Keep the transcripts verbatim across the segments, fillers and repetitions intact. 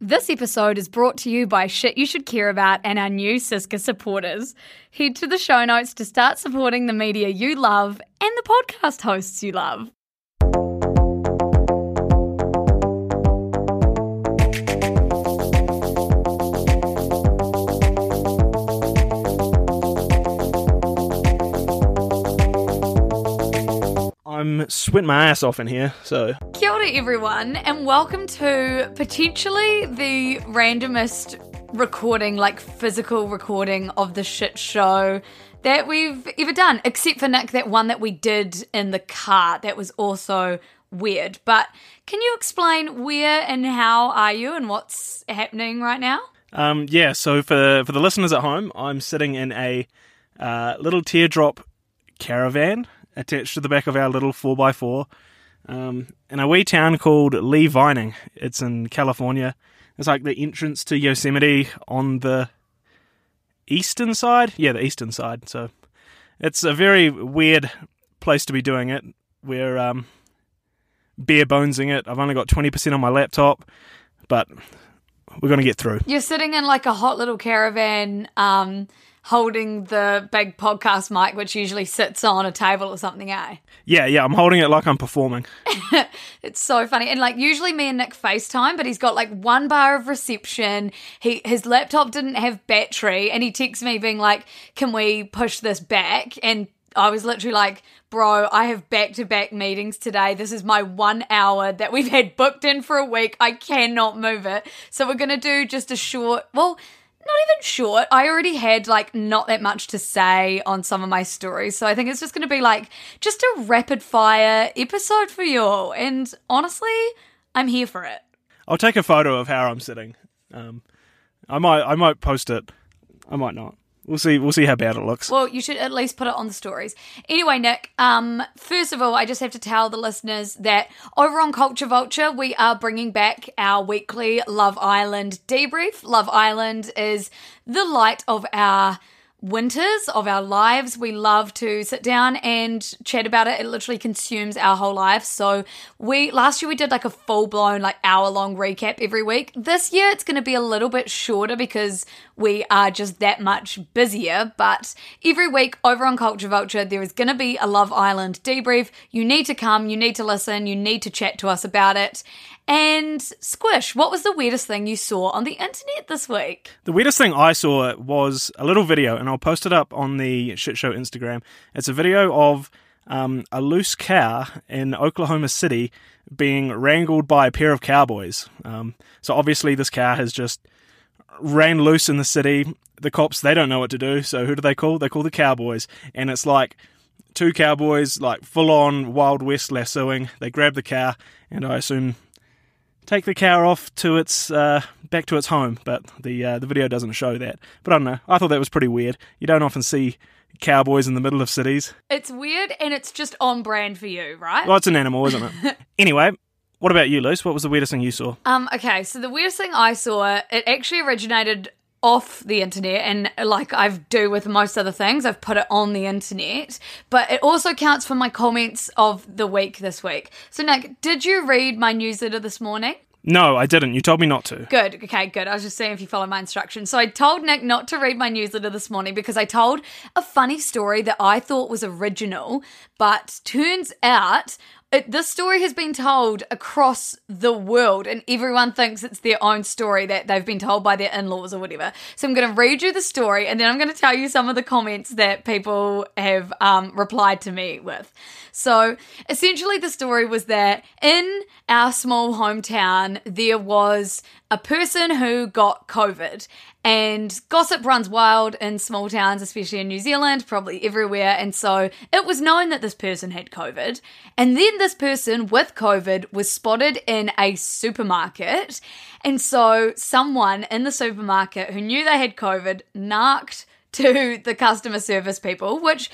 This episode is brought to you by Shit You Should Care About and our new Siska supporters. Head to the show notes to start supporting the media you love and the podcast hosts you love. I'm sweating my ass off in here, so... Kia ora, everyone, and welcome to potentially the randomest recording, like physical recording of the shit show that we've ever done, except for, Nick, that one that we did in the car. That was also weird. But can you explain where and how are you and what's happening right now? Um, yeah, so for, for the listeners at home, I'm sitting in a uh, little teardrop caravan attached to the back of our little four by four um, in a wee town called Lee Vining. It's in California. It's like the entrance to Yosemite on the eastern side. Yeah, the eastern side. So it's a very weird place to be doing it. We're um, bare bonesing it. I've only got twenty percent on my laptop, but we're going to get through. You're sitting in like a hot little caravan, um, holding the big podcast mic, which usually sits on a table or something, eh? Yeah, yeah, I'm holding it like I'm performing. It's so funny. And, like, usually me and Nick FaceTime, but he's got, like, one bar of reception. He His laptop didn't have battery, and he texts me being like, can we push this back? And I was literally like, bro, I have back-to-back meetings today. This is my one hour that we've had booked in for a week. I cannot move it. So we're going to do just a short... well. Not even short. I already had, like, not that much to say on some of my stories. So I think it's just going to be, like, just a rapid-fire episode for you all. And honestly, I'm here for it. I'll take a photo of how I'm sitting. Um, I might I might post it. I might not. We'll see We'll see how bad it looks. Well, you should at least put it on the stories. Anyway, Nick, um, first of all, I just have to tell the listeners that over on Culture Vulture, we are bringing back our weekly Love Island debrief. Love Island is the light of our winters, of our lives. We love to sit down and chat about it. It literally consumes our whole life. So we last year we did like a full-blown, like, hour-long recap every week. This year it's going to be a little bit shorter because we are just that much busier, but every week over on Culture Vulture there is going to be a Love Island debrief. You need to come, you need to listen, you need to chat to us about it. And Squish, what was the weirdest thing you saw on the internet this week? The weirdest thing I saw was a little video, and I'll post it up on the Shit Show Instagram. It's a video of um, a loose cow in Oklahoma City being wrangled by a pair of cowboys. Um, so obviously this cow has just ran loose in the city. The cops, they don't know what to do, so who do they call? They call the cowboys, and it's like... two cowboys, like, full-on Wild West lassoing. They grab the cow, and I assume... take the cow off to its uh, back to its home, but the uh, the video doesn't show that. But I don't know. I thought that was pretty weird. You don't often see cowboys in the middle of cities. It's weird, and it's just on brand for you, right? Well, it's an animal, isn't it? Anyway, what about you, Luce? What was the weirdest thing you saw? Um, okay, so the weirdest thing I saw, it actually originated off the internet, and like I do with most other things, I've put it on the internet, but it also counts for my comments of the week this week. So Nick, did you read my newsletter this morning? No, I didn't. You told me not to. Good. Okay, good. I was just seeing if you follow my instructions. So I told Nick not to read my newsletter this morning because I told a funny story that I thought was original, but turns out... It, this story has been told across the world, and everyone thinks it's their own story that they've been told by their in-laws or whatever. So I'm going to read you the story, and then I'm going to tell you some of the comments that people have um, replied to me with. So essentially the story was that in our small hometown, there was a person who got COVID, And gossip runs wild in small towns, especially in New Zealand, probably everywhere. And so it was known that this person had COVID. And then this person with COVID was spotted in a supermarket. And so someone in the supermarket who knew they had COVID narked to the customer service people, which...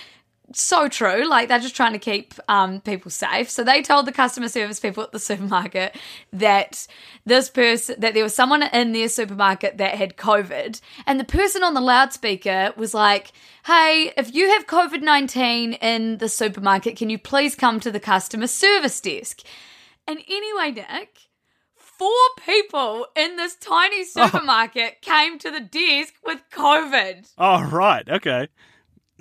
so true. Like, they're just trying to keep um, people safe. So they told the customer service people at the supermarket that this person, that there was someone in their supermarket that had COVID. And the person on the loudspeaker was like, hey, if you have COVID nineteen in the supermarket, can you please come to the customer service desk? And anyway, Nick, four people in this tiny supermarket oh. came to the desk with COVID. Oh, right. Okay.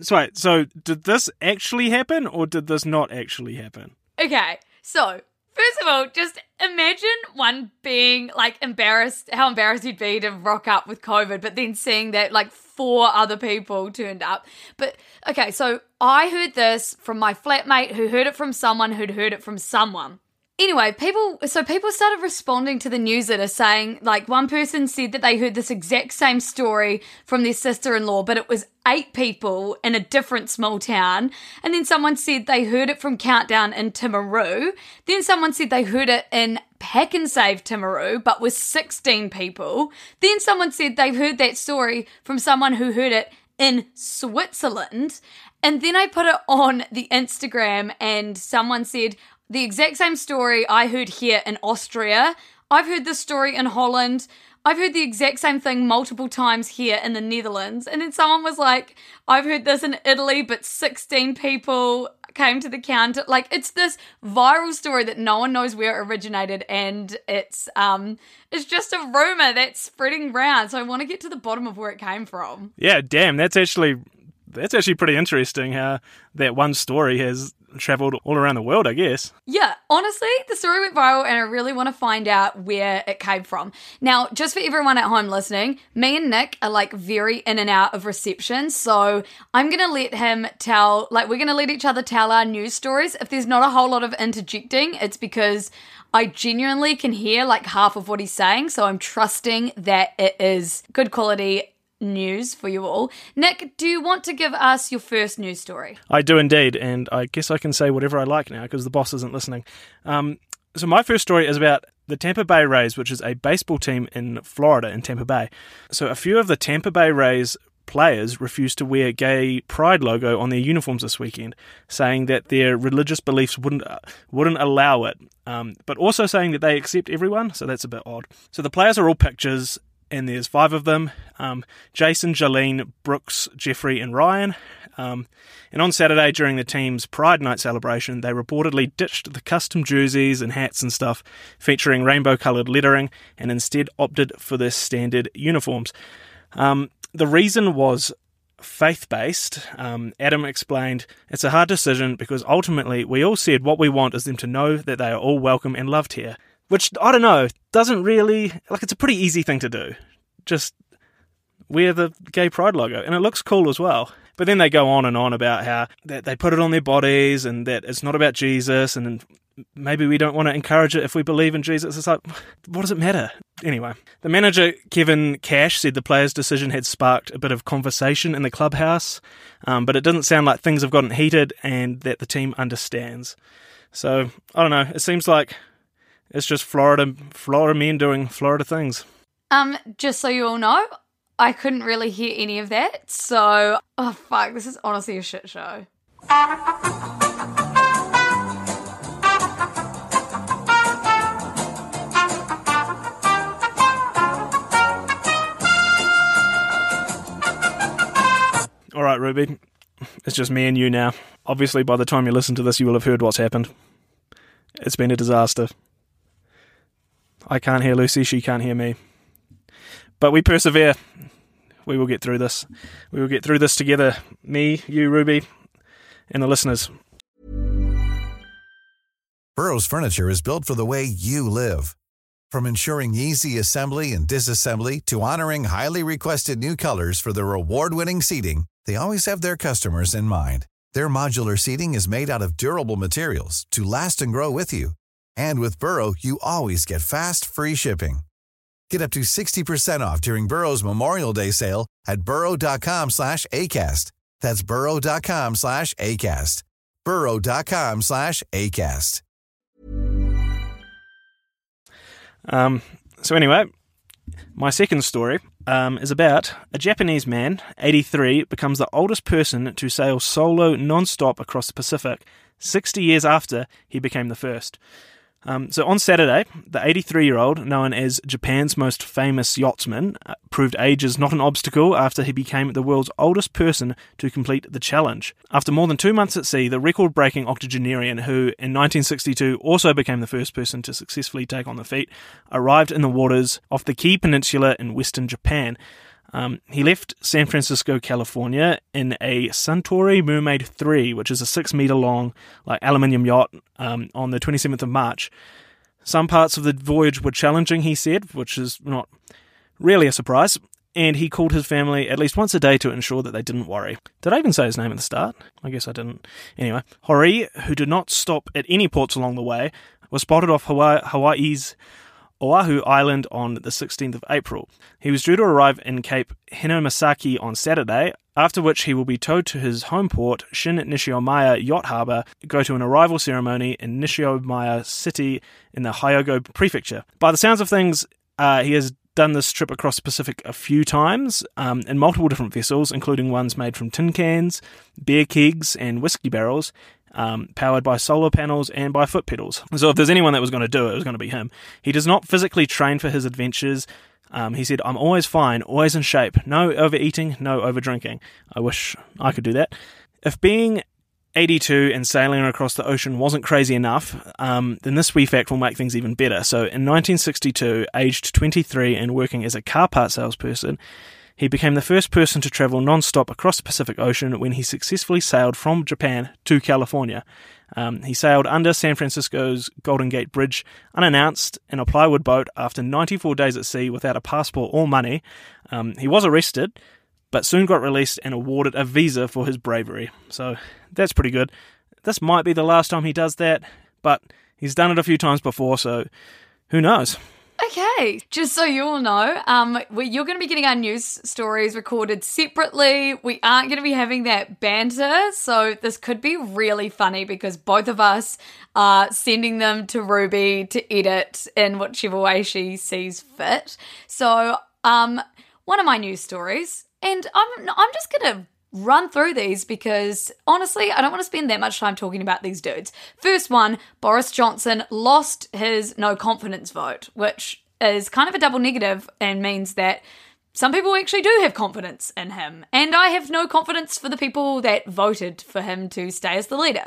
So wait, so did this actually happen or did this not actually happen? Okay, so first of all, just imagine one being like embarrassed, how embarrassed you'd be to rock up with COVID, but then seeing that like four other people turned up. But okay, so I heard this from my flatmate who heard it from someone who'd heard it from someone. Anyway, people, so people started responding to the newsletter saying, like, one person said that they heard this exact same story from their sister-in-law, but it was eight people in a different small town. And then someone said they heard it from Countdown in Timaru. Then someone said they heard it in Pack and Save Timaru, but with sixteen people. Then someone said they've heard that story from someone who heard it in Switzerland. And then I put it on the Instagram and someone said, the exact same story I heard here in Austria. I've heard this story in Holland. I've heard the exact same thing multiple times here in the Netherlands. And then someone was like, I've heard this in Italy, but sixteen people came to the counter. Like, it's this viral story that no one knows where it originated, and it's um it's just a rumor that's spreading around. So I want to get to the bottom of where it came from. Yeah, damn, that's actually that's actually pretty interesting how that one story has travelled all around the world, I guess. Yeah, honestly, the story went viral and I really want to find out where it came from. Now, just for everyone at home listening, me and Nick are like very in and out of reception, so I'm going to let him tell, like we're going to let each other tell our news stories. If there's not a whole lot of interjecting, it's because I genuinely can hear like half of what he's saying, so I'm trusting that it is good quality news for you all. Nick, do you want to give us your first news story? I do indeed, and I guess I can say whatever I like now because the boss isn't listening. Um, so my first story is about the Tampa Bay Rays, which is a baseball team in Florida, in Tampa Bay. So a few of the Tampa Bay Rays players refused to wear gay pride logo on their uniforms this weekend, saying that their religious beliefs wouldn't wouldn't allow it, um, but also saying that they accept everyone, so that's a bit odd. So the players are all pictures, and there's five of them, um, Jason, Jaleen, Brooks, Jeffrey, and Ryan. Um, and on Saturday, during the team's Pride Night celebration, they reportedly ditched the custom jerseys and hats and stuff featuring rainbow-coloured lettering and instead opted for their standard uniforms. Um, the reason was faith-based. Um, Adam explained, it's a hard decision because ultimately we all said what we want is them to know that they are all welcome and loved here. Which, I don't know, doesn't really... Like, it's a pretty easy thing to do. Just wear the gay pride logo. And it looks cool as well. But then they go on and on about how that they put it on their bodies and that it's not about Jesus and maybe we don't want to encourage it if we believe in Jesus. It's like, what does it matter? Anyway, the manager, Kevin Cash, said the players' decision had sparked a bit of conversation in the clubhouse, um, but it doesn't sound like things have gotten heated and that the team understands. So, I don't know. It seems like... It's just Florida Florida men doing Florida things. Um, just so you all know, I couldn't really hear any of that. So, oh fuck, this is honestly a shit show. All right, Ruby, it's just me and you now. Obviously, by the time you listen to this, you will have heard what's happened. It's been a disaster. I can't hear Lucy, she can't hear me. But we persevere. We will get through this. We will get through this together. Me, you, Ruby, and the listeners. Burrow's furniture is built for the way you live. From ensuring easy assembly and disassembly to honoring highly requested new colors for their award-winning seating, they always have their customers in mind. Their modular seating is made out of durable materials to last and grow with you. And with Burrow, you always get fast, free shipping. Get up to sixty percent off during Burrow's Memorial Day sale at burrow.com slash ACAST. That's burrow.com slash ACAST. burrow.com slash ACAST. Um, so anyway, my second story um, is about a Japanese man, eighty-three, becomes the oldest person to sail solo non-stop across the Pacific, sixty years after he became the first. Um, so on Saturday, the eighty-three-year-old, known as Japan's most famous yachtsman, uh, proved age is not an obstacle after he became the world's oldest person to complete the challenge. After more than two months at sea, the record-breaking octogenarian, who in nineteen sixty-two also became the first person to successfully take on the feat, arrived in the waters off the Kii Peninsula in western Japan. Um, he left San Francisco, California in a Suntory Mermaid three, which is a six meter long like aluminium yacht, um, on the twenty-seventh of March. Some parts of the voyage were challenging, he said, which is not really a surprise, and he called his family at least once a day to ensure that they didn't worry. Did I even say his name at the start? I guess I didn't. Anyway, Horie, who did not stop at any ports along the way, was spotted off Hawaii, Hawaii's Oahu Island on the sixteenth of April. He was due to arrive in Cape Hinomasaki on Saturday, after which he will be towed to his home port, Shin Nishiomaya Yacht Harbour, go to an arrival ceremony in Nishiomaya City in the Hyogo Prefecture. By the sounds of things, uh, he has done this trip across the Pacific a few times, um, in multiple different vessels, including ones made from tin cans, beer kegs, and whiskey barrels, Um, powered by solar panels and by foot pedals. So if there's anyone that was going to do it, it was going to be him. He does not physically train for his adventures. Um, he said, "I'm always fine, always in shape. No overeating, no overdrinking. I wish I could do that." If being eighty-two and sailing across the ocean wasn't crazy enough, um, then this wee fact will make things even better. So in nineteen sixty-two, aged twenty-three and working as a car part salesperson, he became the first person to travel non-stop across the Pacific Ocean when he successfully sailed from Japan to California. Um, he sailed under San Francisco's Golden Gate Bridge unannounced in a plywood boat after ninety-four days at sea without a passport or money. Um, he was arrested, but soon got released and awarded a visa for his bravery. So that's pretty good. This might be the last time he does that, but he's done it a few times before, so who knows? Okay, just so you all know, um, we, you're going to be getting our news stories recorded separately. We aren't going to be having that banter, so this could be really funny because both of us are sending them to Ruby to edit in whichever way she sees fit. So um, one of my news stories, and I'm I'm just going to run through these because, honestly, I don't want to spend that much time talking about these dudes. First one, Boris Johnson lost his no-confidence vote, which is kind of a double negative and means that some people actually do have confidence in him. And I have no confidence for the people that voted for him to stay as the leader.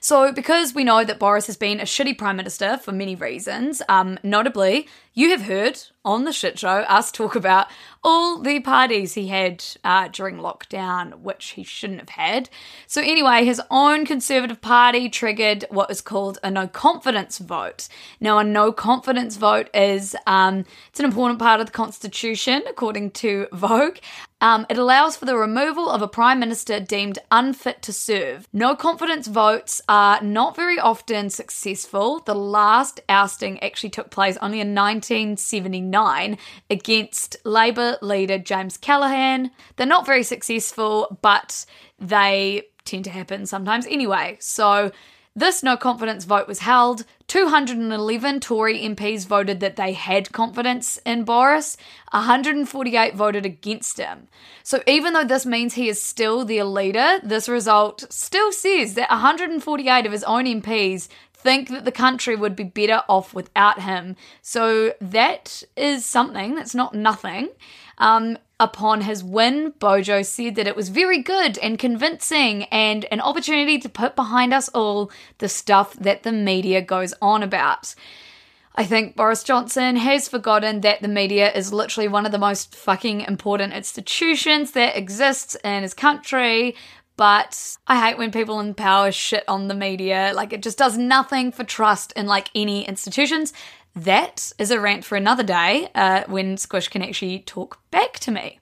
So because we know that Boris has been a shitty Prime Minister for many reasons, um, notably, you have heard on the Shit Show us talk about all the parties he had uh, during lockdown, which he shouldn't have had. So anyway, his own Conservative Party triggered what is called a no-confidence vote. Now, a no-confidence vote is um, it's an important part of the Constitution, according to Vogue. Um, it allows for the removal of a Prime Minister deemed unfit to serve. No-confidence votes are not very often successful. The last ousting actually took place only in nineteen seventy-nine against Labour leader James Callaghan. They're not very successful, but they tend to happen sometimes anyway. So this no-confidence vote was held. two hundred eleven Tory M Ps voted that they had confidence in Boris. one hundred forty-eight voted against him. So even though this means he is still their leader, this result still says that one hundred forty-eight of his own M Ps think that the country would be better off without him. So that is something, that's not nothing. Um, upon his win, Bojo said that it was very good and convincing and an opportunity to put behind us all the stuff that the media goes on about. I think Boris Johnson has forgotten that the media is literally one of the most fucking important institutions that exists in his country. But I hate when people in power shit on the media. Like, it just does nothing for trust in, like, any institutions. That is a rant for another day uh, when Squish can actually talk back to me.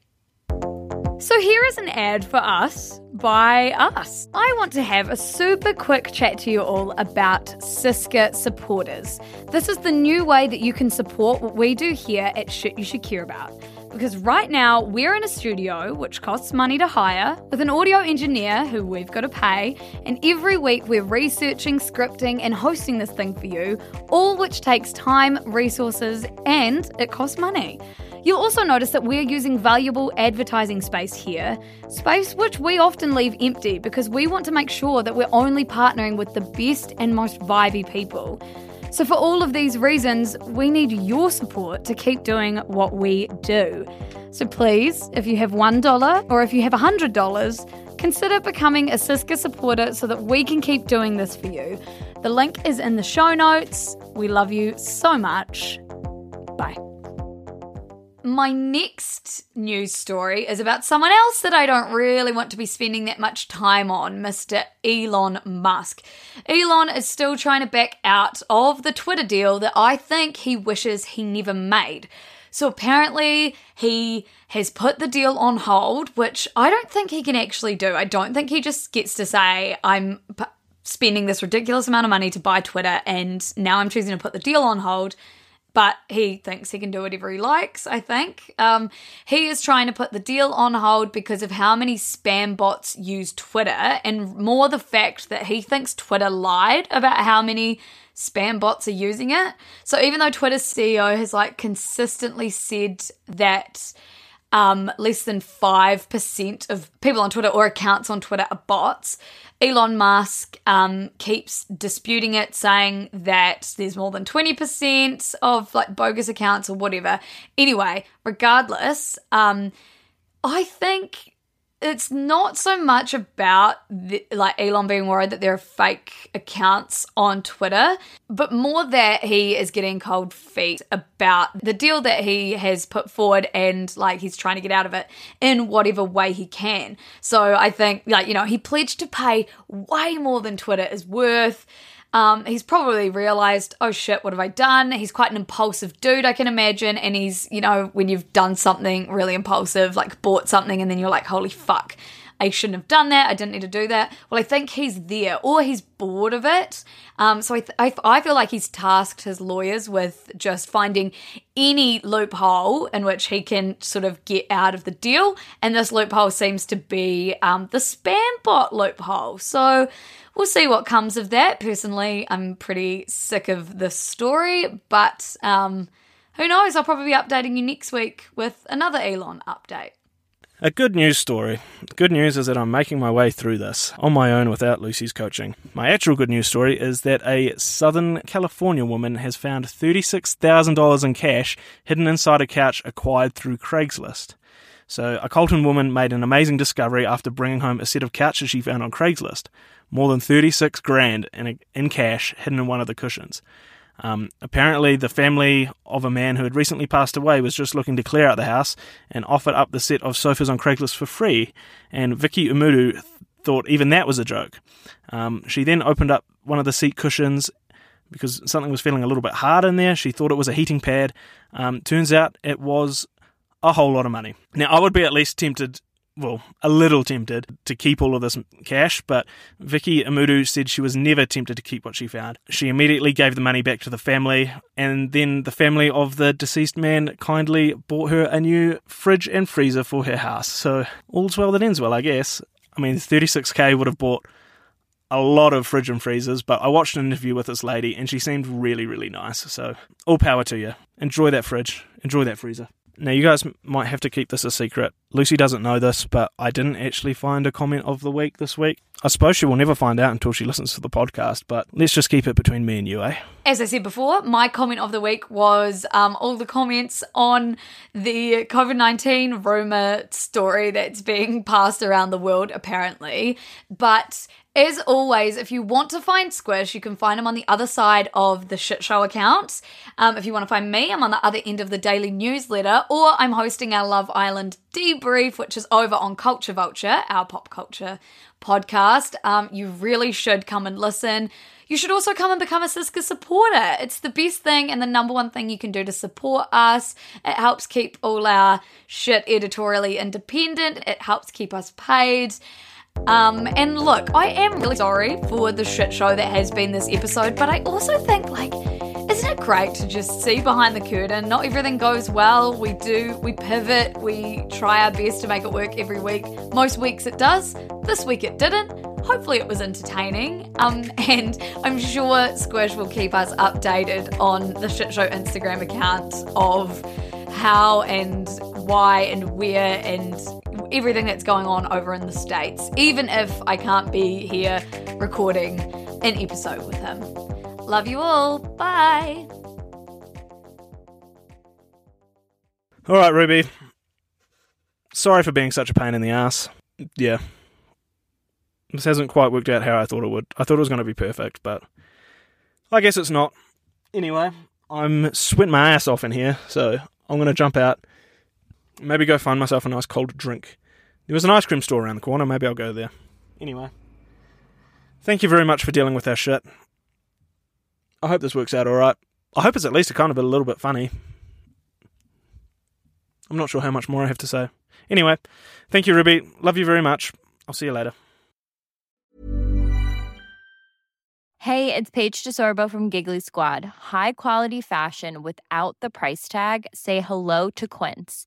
So here is an ad for us, by us. I want to have a super quick chat to you all about Siska supporters. This is the new way that you can support what we do here at Shit You Should Care About. Because right now we're in a studio, which costs money to hire, with an audio engineer who we've got to pay, and every week we're researching, scripting and hosting this thing for you, all which takes time, resources and it costs money. You'll also notice that we're using valuable advertising space here, space which we often leave empty because we want to make sure that we're only partnering with the best and most vibey people. So for all of these reasons, we need your support to keep doing what we do. So please, if you have one dollar or if you have one hundred dollars, consider becoming a Siska supporter so that we can keep doing this for you. The link is in the show notes. We love you so much. Bye. My next news story is about someone else that I don't really want to be spending that much time on, Mister Elon Musk. Elon is still trying to back out of the Twitter deal that I think he wishes he never made. So apparently he has put the deal on hold, which I don't think he can actually do. I don't think he just gets to say, I'm p- spending this ridiculous amount of money to buy Twitter and now I'm choosing to put the deal on hold. But he thinks he can do whatever he likes, I think. Um, he is trying to put the deal on hold because of how many spam bots use Twitter, and more the fact that he thinks Twitter lied about how many spam bots are using it. So even though Twitter's C E O has like consistently said that um, less than five percent of people on Twitter or accounts on Twitter are bots, Elon Musk um, keeps disputing it, saying that there's more than twenty percent of like bogus accounts or whatever. Anyway, regardless, um, I think it's not so much about the, like Elon being worried that there are fake accounts on Twitter, but more that he is getting cold feet about the deal that he has put forward, and like he's trying to get out of it in whatever way he can. So I think like, you know, he pledged to pay way more than Twitter is worth. Um, he's probably realized, oh shit, what have I done? He's quite an impulsive dude, I can imagine. And he's, you know, when you've done something really impulsive, like bought something and then you're like, holy fuck, I shouldn't have done that. I didn't need to do that. Well, I think he's there, or he's bored of it. Um, so I, th- I, I feel like he's tasked his lawyers with just finding any loophole in which he can sort of get out of the deal. And this loophole seems to be um, the spam bot loophole. So we'll see what comes of that. Personally, I'm pretty sick of this story, but um, who knows? I'll probably be updating you next week with another Elon update. A good news story. Good news is that I'm making my way through this on my own without Lucy's coaching. My actual good news story is that a Southern California woman has found thirty-six thousand dollars in cash hidden inside a couch acquired through Craigslist. So a Colton woman made an amazing discovery after bringing home a set of couches she found on Craigslist. More than thirty-six grand in, in cash hidden in one of the cushions. Um, apparently the family of a man who had recently passed away was just looking to clear out the house and offered up the set of sofas on Craigslist for free, and Vicky Umudu th- thought even that was a joke. Um, she then opened up one of the seat cushions because something was feeling a little bit hard in there. She thought it was a heating pad. Um, turns out it was a whole lot of money. Now I would be at least tempted well, a little tempted to keep all of this cash, but Vicky Umudu said she was never tempted to keep what she found. She immediately gave the money back to the family, and then the family of the deceased man kindly bought her a new fridge and freezer for her house. So all's well that ends well, I guess. I mean, thirty-six K would have bought a lot of fridge and freezers, but I watched an interview with this lady, and she seemed really, really nice. So all power to you. Enjoy that fridge. Enjoy that freezer. Now, you guys might have to keep this a secret. Lucy doesn't know this, but I didn't actually find a comment of the week this week. I suppose she will never find out until she listens to the podcast, but let's just keep it between me and you, eh? As I said before, my comment of the week was um, all the comments on the covid nineteen rumour story that's being passed around the world, apparently. But as always, if you want to find Squish, you can find him on the other side of the Shit Show account. Um, if you want to find me, I'm on the other end of the daily newsletter, or I'm hosting our Love Island debrief, which is over on Culture Vulture, our pop culture podcast. Um, you really should come and listen. You should also come and become a Siska supporter. It's the best thing and the number one thing you can do to support us. It helps keep all our shit editorially independent. It helps keep us paid. Um, and look, I am really sorry for the shit show that has been this episode, but I also think, like, isn't it great to just see behind the curtain? Not everything goes well. We do, we pivot, we try our best to make it work every week. Most weeks it does. This week it didn't. Hopefully it was entertaining. Um, and I'm sure Squish will keep us updated on the Shit Show Instagram account of how and why and where and everything that's going on over in the States, even if I can't be here recording an episode with him. Love you all. Bye. All right, Ruby. Sorry for being such a pain in the ass. Yeah. This hasn't quite worked out how I thought it would. I thought it was going to be perfect, but I guess it's not. Anyway, I'm sweating my ass off in here, so I'm going to jump out. Maybe go find myself a nice cold drink. There was an ice cream store around the corner. Maybe I'll go there. Anyway. Thank you very much for dealing with our shit. I hope this works out all right. I hope it's at least a kind of a little bit funny. I'm not sure how much more I have to say. Anyway, thank you, Ruby. Love you very much. I'll see you later. Hey, it's Paige DeSorbo from Giggly Squad. High quality fashion without the price tag. Say hello to Quince.